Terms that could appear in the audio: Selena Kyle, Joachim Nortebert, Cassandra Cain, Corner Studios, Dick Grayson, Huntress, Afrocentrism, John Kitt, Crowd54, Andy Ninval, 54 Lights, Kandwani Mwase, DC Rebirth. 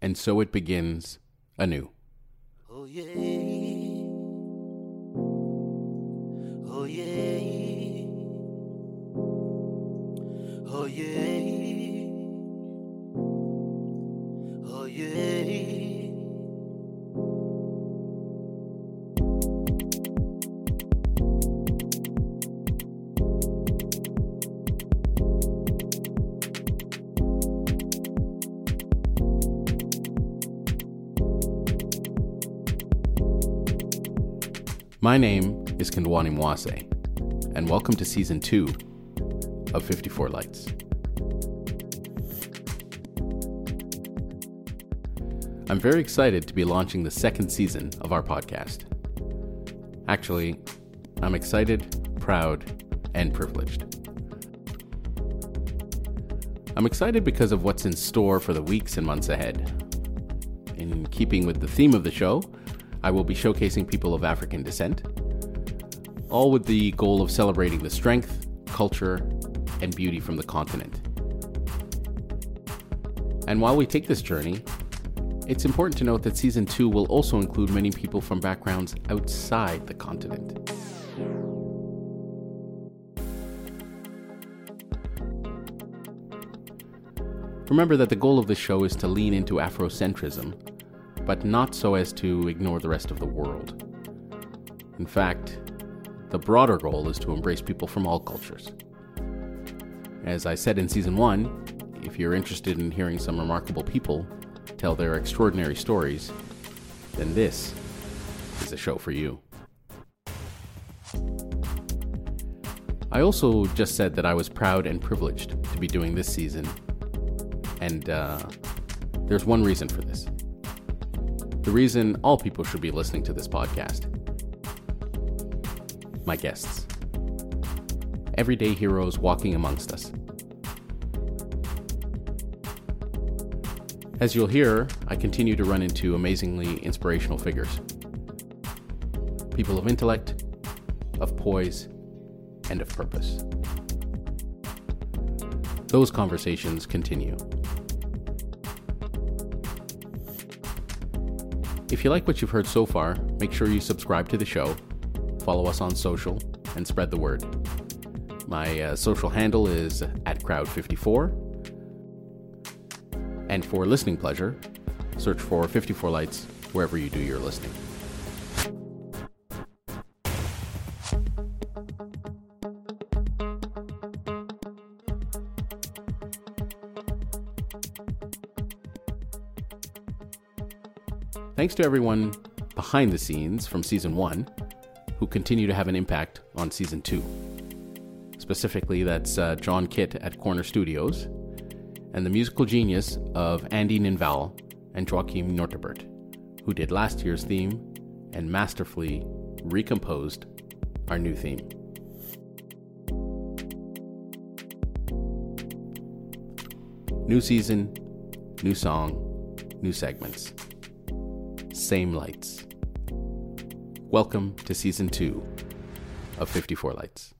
and so it begins anew. Oh yeah, oh yeah, oh yeah, oh yeah. My name is Kandwani Mwase, and welcome to Season 2 of 54 Lights. I'm very excited to be launching the second season of our podcast. Actually, I'm excited, proud, and privileged. I'm excited because of what's in store for the weeks and months ahead. In keeping with the theme of the show, I will be showcasing people of African descent, all with the goal of celebrating the strength, culture, and beauty from the continent. And while we take this journey, it's important to note that Season 2 will also include many people from backgrounds outside the continent. Remember that the goal of this show is to lean into Afrocentrism, but not so as to ignore the rest of the world. In fact, the broader goal is to embrace people from all cultures. As I said in Season 1, if you're interested in hearing some remarkable people tell their extraordinary stories, then this is a show for you. I also just said that I was proud and privileged to be doing this season, and there's one reason for this. The reason all people should be listening to this podcast. My guests. Everyday heroes walking amongst us. As you'll hear, I continue to run into amazingly inspirational figures. People of intellect, of poise, and of purpose. Those conversations continue. If you like what you've heard so far, make sure you subscribe to the show, follow us on social, and spread the word. My social handle is @Crowd54. And for listening pleasure, search for 54 Lights wherever you do your listening. Thanks to everyone behind the scenes from Season 1 who continue to have an impact on Season 2. Specifically, that's John Kitt at Corner Studios and the musical genius of Andy Ninval and Joachim Nortebert, who did last year's theme and masterfully recomposed our new theme. New season, new song, new segments. Same lights. Welcome to Season 2 of 54 Lights.